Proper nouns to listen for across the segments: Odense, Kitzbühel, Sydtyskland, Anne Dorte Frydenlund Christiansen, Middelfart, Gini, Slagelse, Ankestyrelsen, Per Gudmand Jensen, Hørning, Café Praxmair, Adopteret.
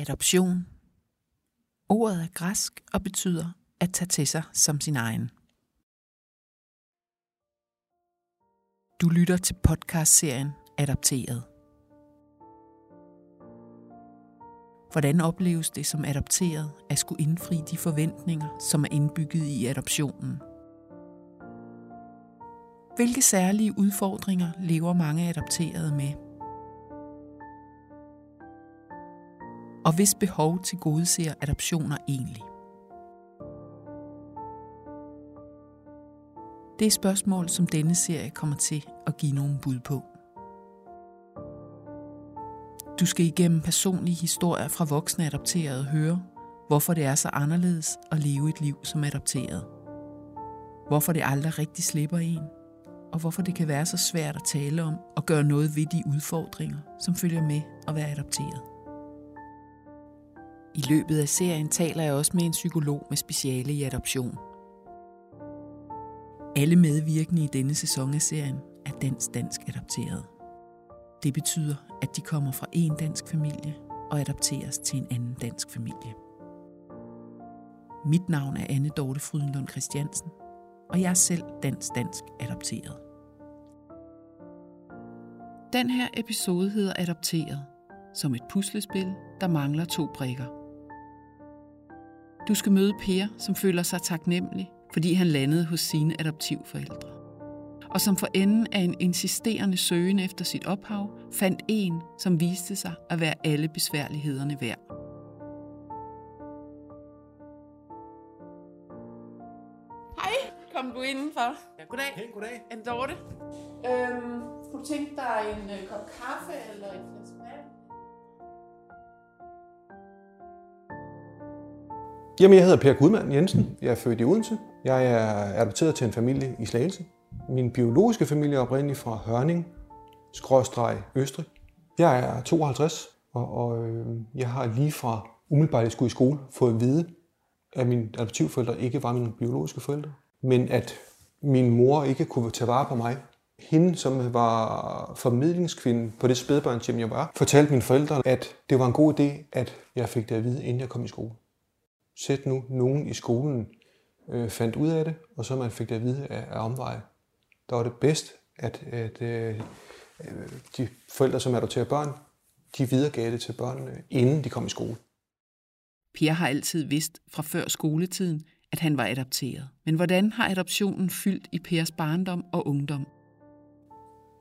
Adoption. Ordet er græsk og betyder at tage til sig som sin egen. Du lytter til podcastserien Adopteret. Hvordan opleves det som adopteret at skulle indfri de forventninger, som er indbygget i adoptionen? Hvilke særlige udfordringer lever mange adopterede med? Og hvis behov tilgodeser adoptioner egentlig? Det er spørgsmål, som denne serie kommer til at give nogle bud på. Du skal igennem personlige historier fra voksne adopterede høre, hvorfor det er så anderledes at leve et liv som adopteret. Hvorfor det aldrig rigtig slipper en, og hvorfor det kan være så svært at tale om og gøre noget ved de udfordringer, som følger med at være adopteret. I løbet af serien taler jeg også med en psykolog med speciale i adoption. Alle medvirkende i denne sæson af serien er dansk adopteret. Det betyder, at de kommer fra en dansk familie og adopteres til en anden dansk familie. Mit navn er Anne Dorte Frydenlund Christiansen, og jeg er selv dansk adopteret. Den her episode hedder Adopteret, som et puslespil, der mangler 2 brikker. Du skal møde Per, som føler sig taknemmelig, fordi han landede hos sine adoptivforældre, og som for enden af en insisterende søgen efter sit ophav, fandt en, som viste sig at være alle besværlighederne værd. Hej, kom du indenfor. Ja, goddag. Hej, goddag. Anne Dorte. Skulle du tænke dig en kop kaffe eller et glas vand? Jamen, jeg hedder Per Gudmand Jensen. Jeg er født i Odense. Jeg er adopteret til en familie i Slagelse. Min biologiske familie er oprindelig fra Hørning, Østrig. Jeg er 52, og jeg har lige fra umiddelbart, jeg skulle i skole, fået at vide, at mine adoptivforældre ikke var mine biologiske forældre, men at min mor ikke kunne tage vare på mig. Hende, som var formidlingskvinden på det spædbørnshjem, jeg var, fortalte mine forældre, at det var en god idé, at jeg fik det at vide, inden jeg kom i skole. Sæt nu, nogen i skolen fandt ud af det, og så man fik det at vide af omveje. Der var det bedst, at de forældre, som adopterer børn, de videregav det til børnene, inden de kom i skole. Per har altid vidst fra før skoletiden, at han var adopteret. Men hvordan har adoptionen fyldt i Pers barndom og ungdom?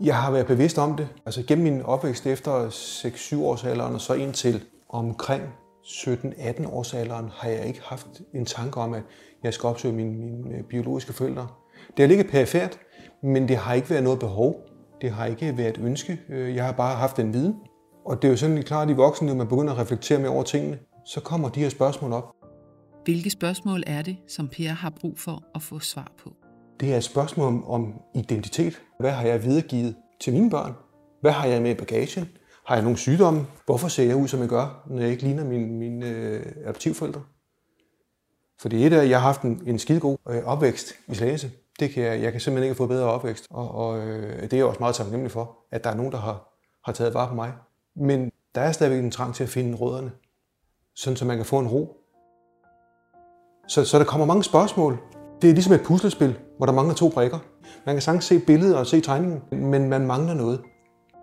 Jeg har været bevidst om det. Altså gennem min opvækst efter 6-7 års alderen og så indtil omkring 17-18 års alderen har jeg ikke haft en tanke om, at jeg skal opsøge mine biologiske forældre. Det har ligget perifært, men det har ikke været noget behov. Det har ikke været et ønske. Jeg har bare haft en viden. Og det er jo sådan klart, at de voksne, når man begynder at reflektere mere over tingene, så kommer de her spørgsmål op. Hvilke spørgsmål er det, som Per har brug for at få svar på? Det er et spørgsmål om identitet. Hvad har jeg videregivet til mine børn? Hvad har jeg med i bagagen? Har jeg nogle sygdomme? Hvorfor ser jeg ud, som jeg gør, når jeg ikke ligner mine adoptivforældre? For det er et af, at jeg har haft en skidegod opvækst i Slagelse. Jeg kan simpelthen ikke få bedre opvækst, og det er jeg også meget taknemmelig for, at der er nogen, der har taget vare på mig. Men der er stadigvæk en trang til at finde rødderne, sådan så man kan få en ro. Så der kommer mange spørgsmål. Det er ligesom et puslespil, hvor der mangler 2 brikker. Man kan sagtens se billedet og se tegningen, men man mangler noget.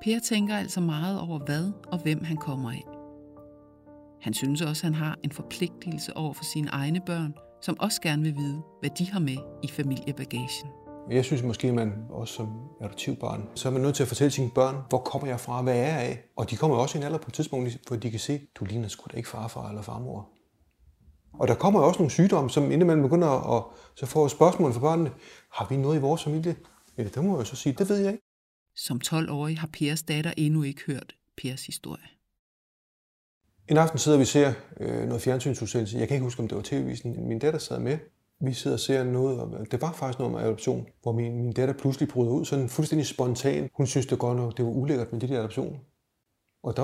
Per tænker altså meget over, hvad og hvem han kommer af. Han synes også, han har en forpligtelse over for sine egne børn, som også gerne vil vide, hvad de har med i familiebagagen. Jeg synes måske, at man også som adoptivbarn, så er man nødt til at fortælle sine børn, hvor kommer jeg fra, hvad er jeg af? Og de kommer også i en alder på et tidspunkt, hvor de kan se, du ligner sgu da ikke farfar eller farmor. Og der kommer også nogle sygdomme, som inden man begynder at så få spørgsmål fra børnene, har vi noget i vores familie? Ja, det må jeg så sige, det ved jeg ikke. Som 12-årig har Pers datter endnu ikke hørt Pers historie. En aften sidder vi og ser noget fjernsynsudsendelse. Jeg kan ikke huske, om det var TV-visen. Min datter sad med. Vi sidder og ser noget, og det var faktisk noget om adoption, hvor min datter pludselig bryder ud sådan fuldstændig spontan. Hun synes det godt nok, det var ulækkert med det der adoption. Og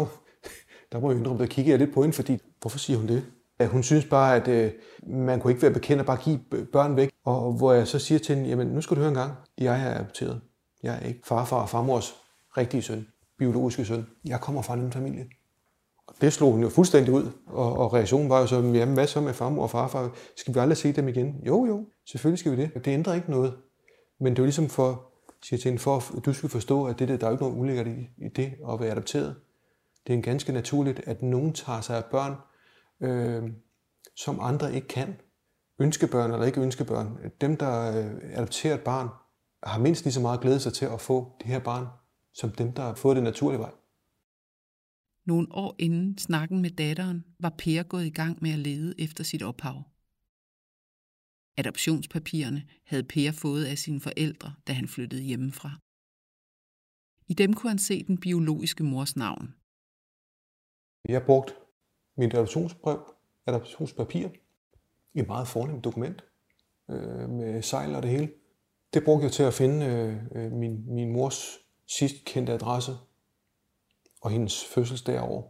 der må jeg indrømme, der kiggede jeg lidt på hende, fordi hvorfor siger hun det? Ja, hun synes bare, at man kunne ikke være bekendt og bare give børn væk. Og hvor jeg så siger til hende, jamen nu skal du høre en gang, jeg er adopteret. Jeg er ikke farfar og farmors rigtige søn, biologiske søn. Jeg kommer fra en anden familie. Det slog hun jo fuldstændig ud, og reaktionen var jo så, jamen hvad så med farmor og farfar? Skal vi aldrig se dem igen? Jo, selvfølgelig skal vi det. Det ændrer ikke noget. Men det er jo ligesom for at du skal forstå, at det der er jo ikke noget ulækkert i det at være adopteret. Det er en ganske naturligt, at nogen tager sig af børn, som andre ikke kan. Ønskebørn eller ikke ønskebørn. Dem, der adopterer et barn, har mindst lige så meget glæde sig til at få det her barn, som dem, der har fået det naturlige vej. Nogle år inden snakken med datteren, var Per gået i gang med at lede efter sit ophav. Adoptionspapirerne havde Per fået af sine forældre, da han flyttede hjemmefra. I dem kunne han se den biologiske mors navn. Jeg brugte mit adoptionsbrev, adoptionspapir, et meget fornemt dokument med sejl og det hele. Det brugte jeg til at finde min mors sidst kendte adresse og hendes fødselsdag over.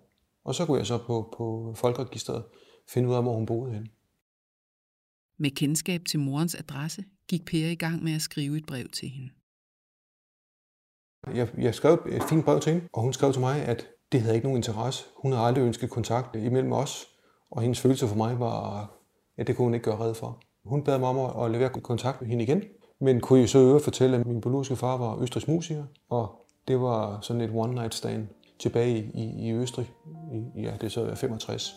Og så kunne jeg så på folkeregisteret finde ud af, hvor hun boede henne. Med kendskab til morens adresse gik Per i gang med at skrive et brev til hende. Jeg skrev et fint brev til hende, og hun skrev til mig, at det havde ikke nogen interesse. Hun havde aldrig ønsket kontakt imellem os, og hendes følelse for mig var, at det kunne hun ikke gøre rede for. Hun bad mig om at lade være kontakt med hende igen, men kunne jo så øvrigt fortælle, at min biologiske far var østrigsk musiker, og det var sådan et one-night stand tilbage i Østrig. Ja, det så var 65.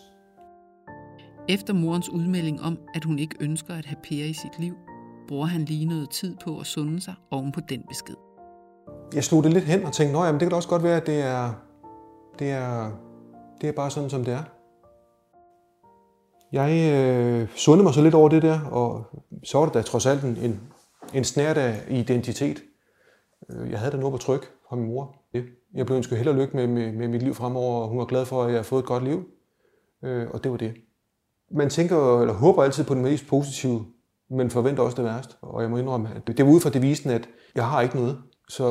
Efter morens udmelding om, at hun ikke ønsker at have Per i sit liv, bruger han lige noget tid på at sunde sig oven på den besked. Jeg slog det lidt hen og tænkte, at det kan da også godt være, at det er bare sådan, som det er. Jeg sundede mig så lidt over det der, og så var det da trods alt en snært af identitet. Jeg havde da noget på tryk fra min mor. Jeg blev ønsket held og lykke med mit liv fremover, og hun var glad for, at jeg havde fået et godt liv. Og det var det. Man tænker eller håber altid på det mest positive, men forventer også det værste. Og jeg må indrømme, at det var ud fra devisen, at jeg har ikke noget. Så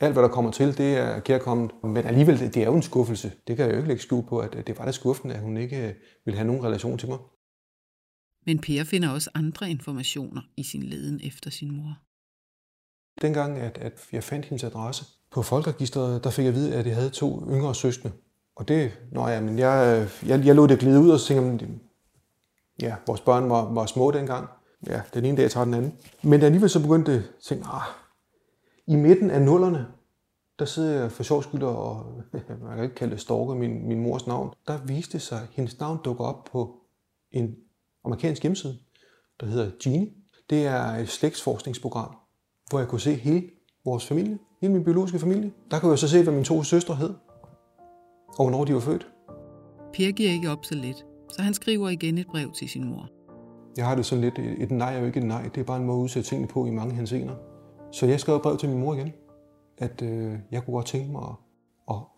alt, hvad der kommer til, det er kærkommet. Men alligevel, det er jo en skuffelse. Det kan jeg jo ikke lægge skjul på, at det var da skuffende, at hun ikke ville have nogen relation til mig. Men Per finder også andre informationer i sin leden efter sin mor. Dengang, at jeg fandt hendes adresse på folkeregisteret, der fik jeg at vide, at jeg havde 2 yngre søskende. Og det, men jeg lod det glide ud og tænkte, ja, vores børn var små dengang. Ja, den ene dag tager den anden. Men da alligevel så begyndte jeg at tænke, i midten af 0'erne, der sidder jeg for sjov skyld og, man kan ikke kalde det stalker, min mors navn. Der viste sig, at hendes navn dukker op på en amerikansk hjemmeside, der hedder Gini. Det er et slægtsforskningsprogram, hvor jeg kunne se hele vores familie, hele min biologiske familie. Der kunne jeg så se, hvad mine 2 søstre hed, og hvornår de var født. Per giver ikke op så let, så han skriver igen et brev til sin mor. Jeg har det sådan lidt, et nej er jo ikke et nej, det er bare en måde at udsætte tingene på i mange henseender. Så jeg skrev et brev til min mor igen, at jeg kunne godt tænke mig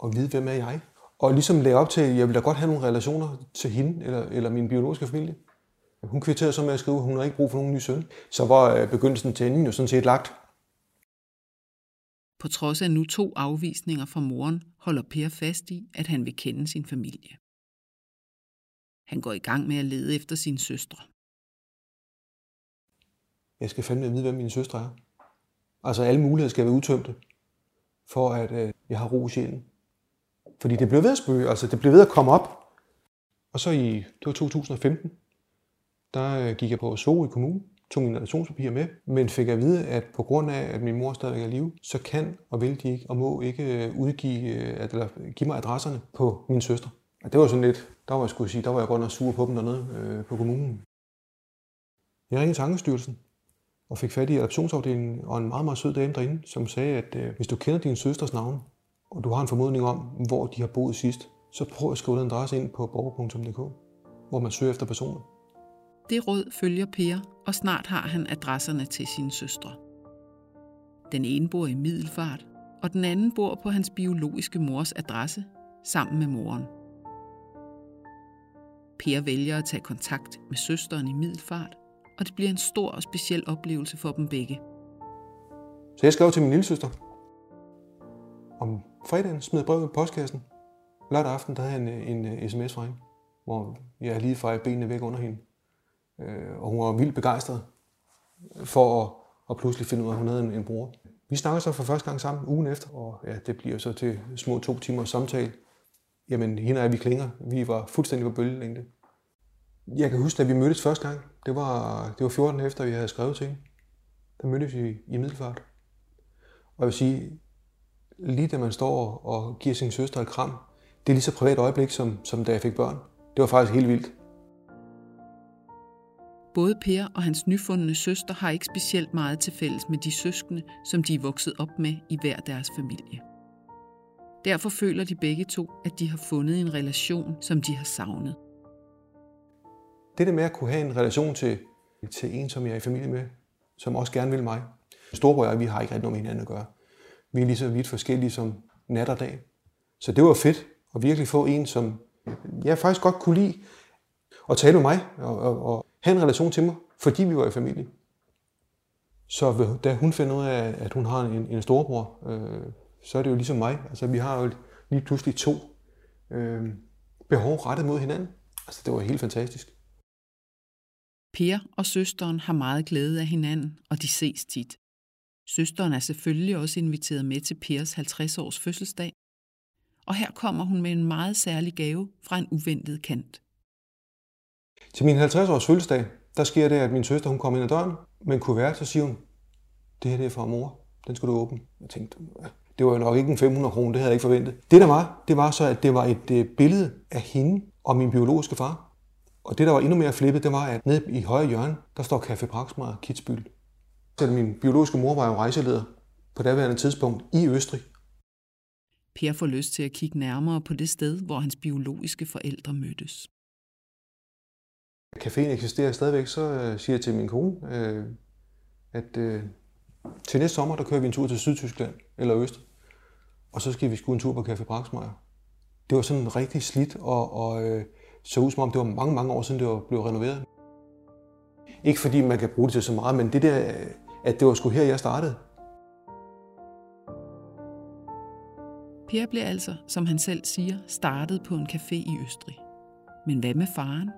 at vide, hvem er jeg? Og ligesom lagde op til, at jeg ville da godt have nogle relationer til hende eller min biologiske familie. Hun kvitterede så med at skrive, at hun havde ikke brug for nogen ny søn. Så var begyndelsen til enden jo sådan set lagt. På trods af nu 2 afvisninger fra moren, holder Per fast i, at han vil kende sin familie. Han går i gang med at lede efter sine søstre. Jeg skal fandme vide, hvem mine søstre er. Altså alle muligheder skal være udtømte, for at jeg har ro i sjælen. Fordi det blev ved at spøge, altså det blev ved at komme op. Og så det var 2015, der gik jeg på SO i kommunen, tog mine adoptionspapirer med, men fik at vide, at på grund af, at min mor stadigvæk er i live, så kan og vil de ikke og må ikke give mig adresserne på mine søstre. Og det var sådan lidt, der var jeg godt nok sur på dem dernede på kommunen. Jeg ringede til Ankestyrelsen og fik fat i adoptionsafdelingen og en meget, meget sød dame derinde, som sagde, at hvis du kender dine søsters navne, og du har en formodning om, hvor de har boet sidst, så prøv at skrive den adresse ind på borger.dk, hvor man søger efter personer. Det råd følger Per, og snart har han adresserne til sine søstre. Den ene bor i Middelfart, og den anden bor på hans biologiske mors adresse, sammen med moren. Per vælger at tage kontakt med søsteren i Middelfart, og det bliver en stor og speciel oplevelse for dem begge. Så jeg skrev til min lille søster. Om fredagen smed brevet i postkassen. Lørdag aften der havde jeg en sms fra hende, hvor jeg lige fejede benene væk under hende. Og hun var vildt begejstret for at pludselig finde ud af, at hun havde en bror. Vi snakkede så for første gang sammen ugen efter, og det bliver så til små 2 timer samtale. jamen hende og jeg, vi klinger. Vi var fuldstændig på bølgelængde. Jeg kan huske, da vi mødtes første gang, det var 14 efter, vi havde skrevet til hende. Der mødtes vi i Middelfart. Og jeg vil sige, lige da man står og giver sin søster et kram, det er lige så privat øjeblik, som da jeg fik børn. Det var faktisk helt vildt. Både Per og hans nyfundne søster har ikke specielt meget til fælles med de søskende, som de er vokset op med i hver deres familie. Derfor føler de begge to, at de har fundet en relation, som de har savnet. Det der med at kunne have en relation til en, som jeg er i familie med, som også gerne vil mig. Storebror og jeg, vi har ikke rigtig noget med hinanden at gøre. Vi er lige så vidt forskellige som nat og dag. Så det var fedt at virkelig få en, som jeg faktisk godt kunne lide at tale med mig og have en relation til mig, fordi vi var i familie. Så da hun finder ud af, at hun har en storebror, så er det jo ligesom mig. Altså, vi har jo lige pludselig to behov rettet mod hinanden. Altså, det var helt fantastisk. Per og søsteren har meget glæde af hinanden, og de ses tit. Søsteren er selvfølgelig også inviteret med til Pers 50-års fødselsdag. Og her kommer hun med en meget særlig gave fra en uventet kant. Til min 50-års fødselsdag, der sker det, at min søster hun kom ind ad døren med en kuvert, så siger hun, det her det er fra mor, den skulle du åbne. Jeg tænkte, det var jo nok ikke en 500 kroner, det havde jeg ikke forventet. Det der var, det var så, at det var et billede af hende og min biologiske far. Og det, der var endnu mere flippet, det var, at nede i højre hjørne, der står Café Praxmair Kitzbühel. Så min biologiske mor var jo rejseleder på daværende tidspunkt i Østrig. Per får lyst til at kigge nærmere på det sted, hvor hans biologiske forældre mødtes. Caféen eksisterer stadigvæk, så siger jeg til min kone, at til næste sommer, der kører vi en tur til Sydtyskland eller Østrig. Og så skal vi sgu en tur på Café Praxmair. Det var sådan rigtig slidt og så ud som om det var mange år siden, det var blevet renoveret. Ikke fordi man kan bruge det til så meget, men det der, at det var sgu her, jeg startede. Per blev altså, som han selv siger, startet på en café i Østrig. Men hvad med faren?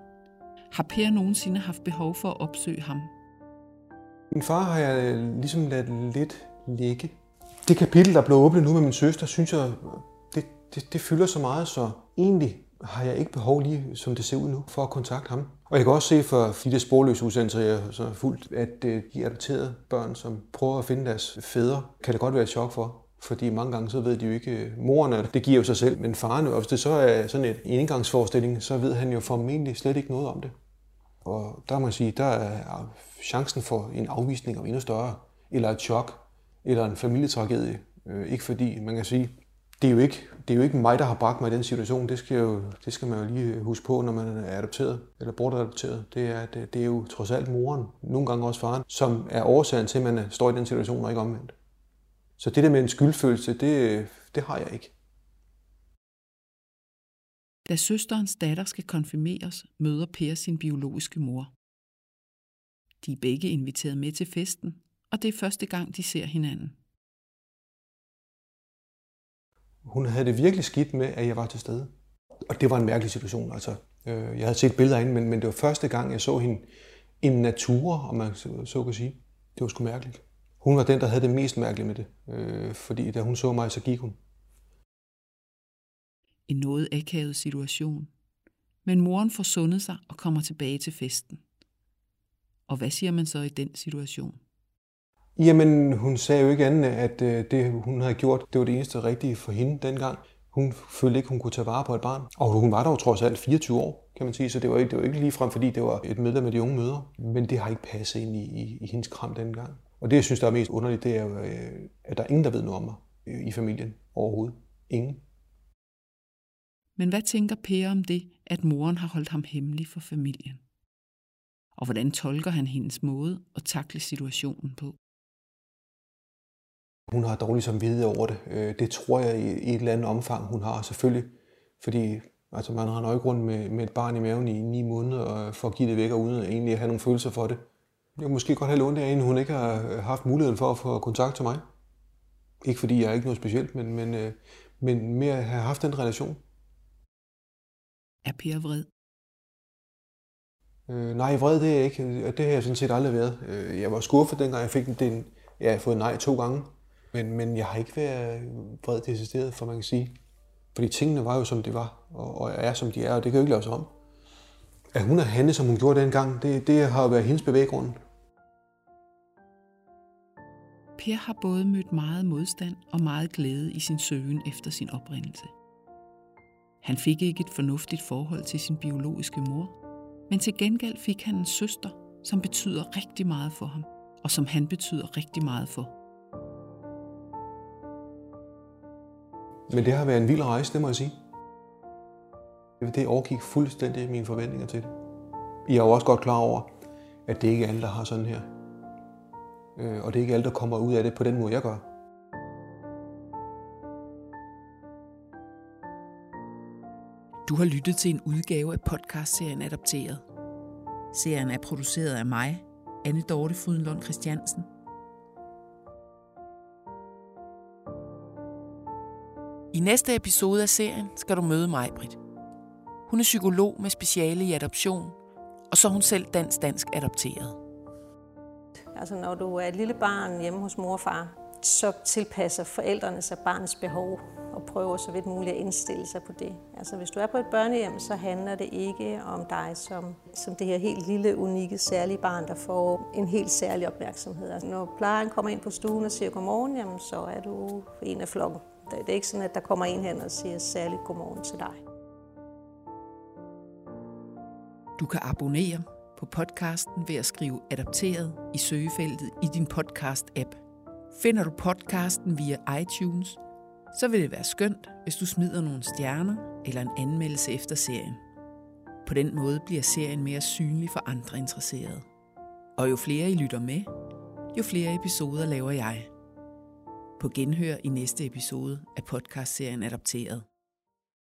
Har Per nogensinde haft behov for at opsøge ham? Min far har jeg ligesom ladet lidt ligge. Det kapitel, der blev åbnet nu med min søster, synes jeg, det fylder så meget, så egentlig har jeg ikke behov lige, som det ser ud nu, for at kontakte ham. Og jeg kan også se for de der sporløse udsendelser, jeg har fulgt, at de adopterede børn, som prøver at finde deres fædre, kan det godt være et chok for. Fordi mange gange så ved de jo ikke moren, det giver jo sig selv, men faren, og hvis det så er sådan en indgangsforestilling, så ved han jo formentlig slet ikke noget om det. Og der må man sige, der er chancen for en afvisning om endnu større, eller et chok, eller en familietragedie. Ikke fordi, man kan sige, det er jo ikke mig, der har bragt mig i den situation. Det skal man jo lige huske på, når man er adopteret eller bortadopteret. Det er jo trods alt moren, nogle gange også faren, som er årsagen til, at man står i den situation og ikke omvendt. Så det der med en skyldfølelse, det har jeg ikke. Da søsterens datter skal konfirmeres, møder Per sin biologiske mor. De er begge inviteret med til festen, og det er første gang, de ser hinanden. Hun havde det virkelig skidt med, at jeg var til stede. Og det var en mærkelig situation. Altså, jeg havde set billeder af hende, men det var første gang, jeg så hende in natura, om man så kan sige. Det var sgu mærkeligt. Hun var den, der havde det mest mærkeligt med det, fordi da hun så mig, så gik hun. En noget akavet situation. Men moren får sundet sig og kommer tilbage til festen. Og hvad siger man så i den situation? Jamen, hun sagde jo ikke andet, at det, hun havde gjort, det var det eneste rigtige for hende dengang. Hun følte ikke, hun kunne tage vare på et barn. Og hun var dog trods alt 24 år, kan man sige, så det var ikke ligefrem, fordi det var et medlem af de unge mødre. Men det har ikke passet ind i hendes kram dengang. Og det, jeg synes, der er mest underligt, det er, at der er ingen, der ved noget om mig i familien overhovedet. Ingen. Men hvad tænker Per om det, at moren har holdt ham hemmelig for familien? Og hvordan tolker han hendes måde at takle situationen på? Hun har dårlig samvittighed over det. Det tror jeg i et eller andet omfang, hun har selvfølgelig. Fordi altså, man har nok rundt med et barn i maven i 9 måneder for at give det væk, og uden at egentlig have nogle følelser for det. Jeg måske godt have lånt derinde, hun ikke har haft muligheden for at få kontakt til mig. Ikke fordi jeg er ikke noget specielt, men mere have haft den relation. Er Per vred? Nej, vred det er jeg ikke. Det har jeg sådan set aldrig været. Jeg var skuffet dengang, jeg fik den. Jeg har fået nej 2 gange. Men jeg har ikke været vred decideret, for man kan sige. Fordi tingene var jo, som det var, og er, som de er, og det kan jo ikke laves om. At hun og Hanne, som hun gjorde dengang, det har jo været hendes bevæggrund. Per har både mødt meget modstand og meget glæde i sin søgen efter sin oprindelse. Han fik ikke et fornuftigt forhold til sin biologiske mor, men til gengæld fik han en søster, som betyder rigtig meget for ham, og som han betyder rigtig meget for. Men det har været en vild rejse, det må jeg sige. Det overgik fuldstændig mine forventninger til det. Jeg er jo også godt klar over, at det ikke er alle, der har sådan her. Og det er ikke alle, der kommer ud af det på den måde, jeg gør. Du har lyttet til en udgave af podcastserien Adopteret. Serien er produceret af mig, Anne Dorte Frydenlund Christiansen. I næste episode af serien skal du møde Maj-Britt. Hun er psykolog med speciale i adoption, og så er hun selv dansk adopteret. Altså når du er et lille barn hjemme hos mor og far, så tilpasser forældrene sig barnets behov og prøver så vidt muligt at indstille sig på det. Altså hvis du er på et børnehjem, så handler det ikke om dig som det her helt lille, unikke, særlige barn, der får en helt særlig opmærksomhed. Altså når plejeren kommer ind på stuen og siger godmorgen, jamen, så er du en af flokken. Det er ikke sådan, at der kommer en hen og siger særligt godmorgen til dig. Du kan abonnere på podcasten ved at skrive Adopteret i søgefeltet i din podcast-app. Finder du podcasten via iTunes, så vil det være skønt, hvis du smider nogle stjerner eller en anmeldelse efter serien. På den måde bliver serien mere synlig for andre interesserede. Og jo flere I lytter med, jo flere episoder laver jeg. På genhør i næste episode af podcastserien Adopteret.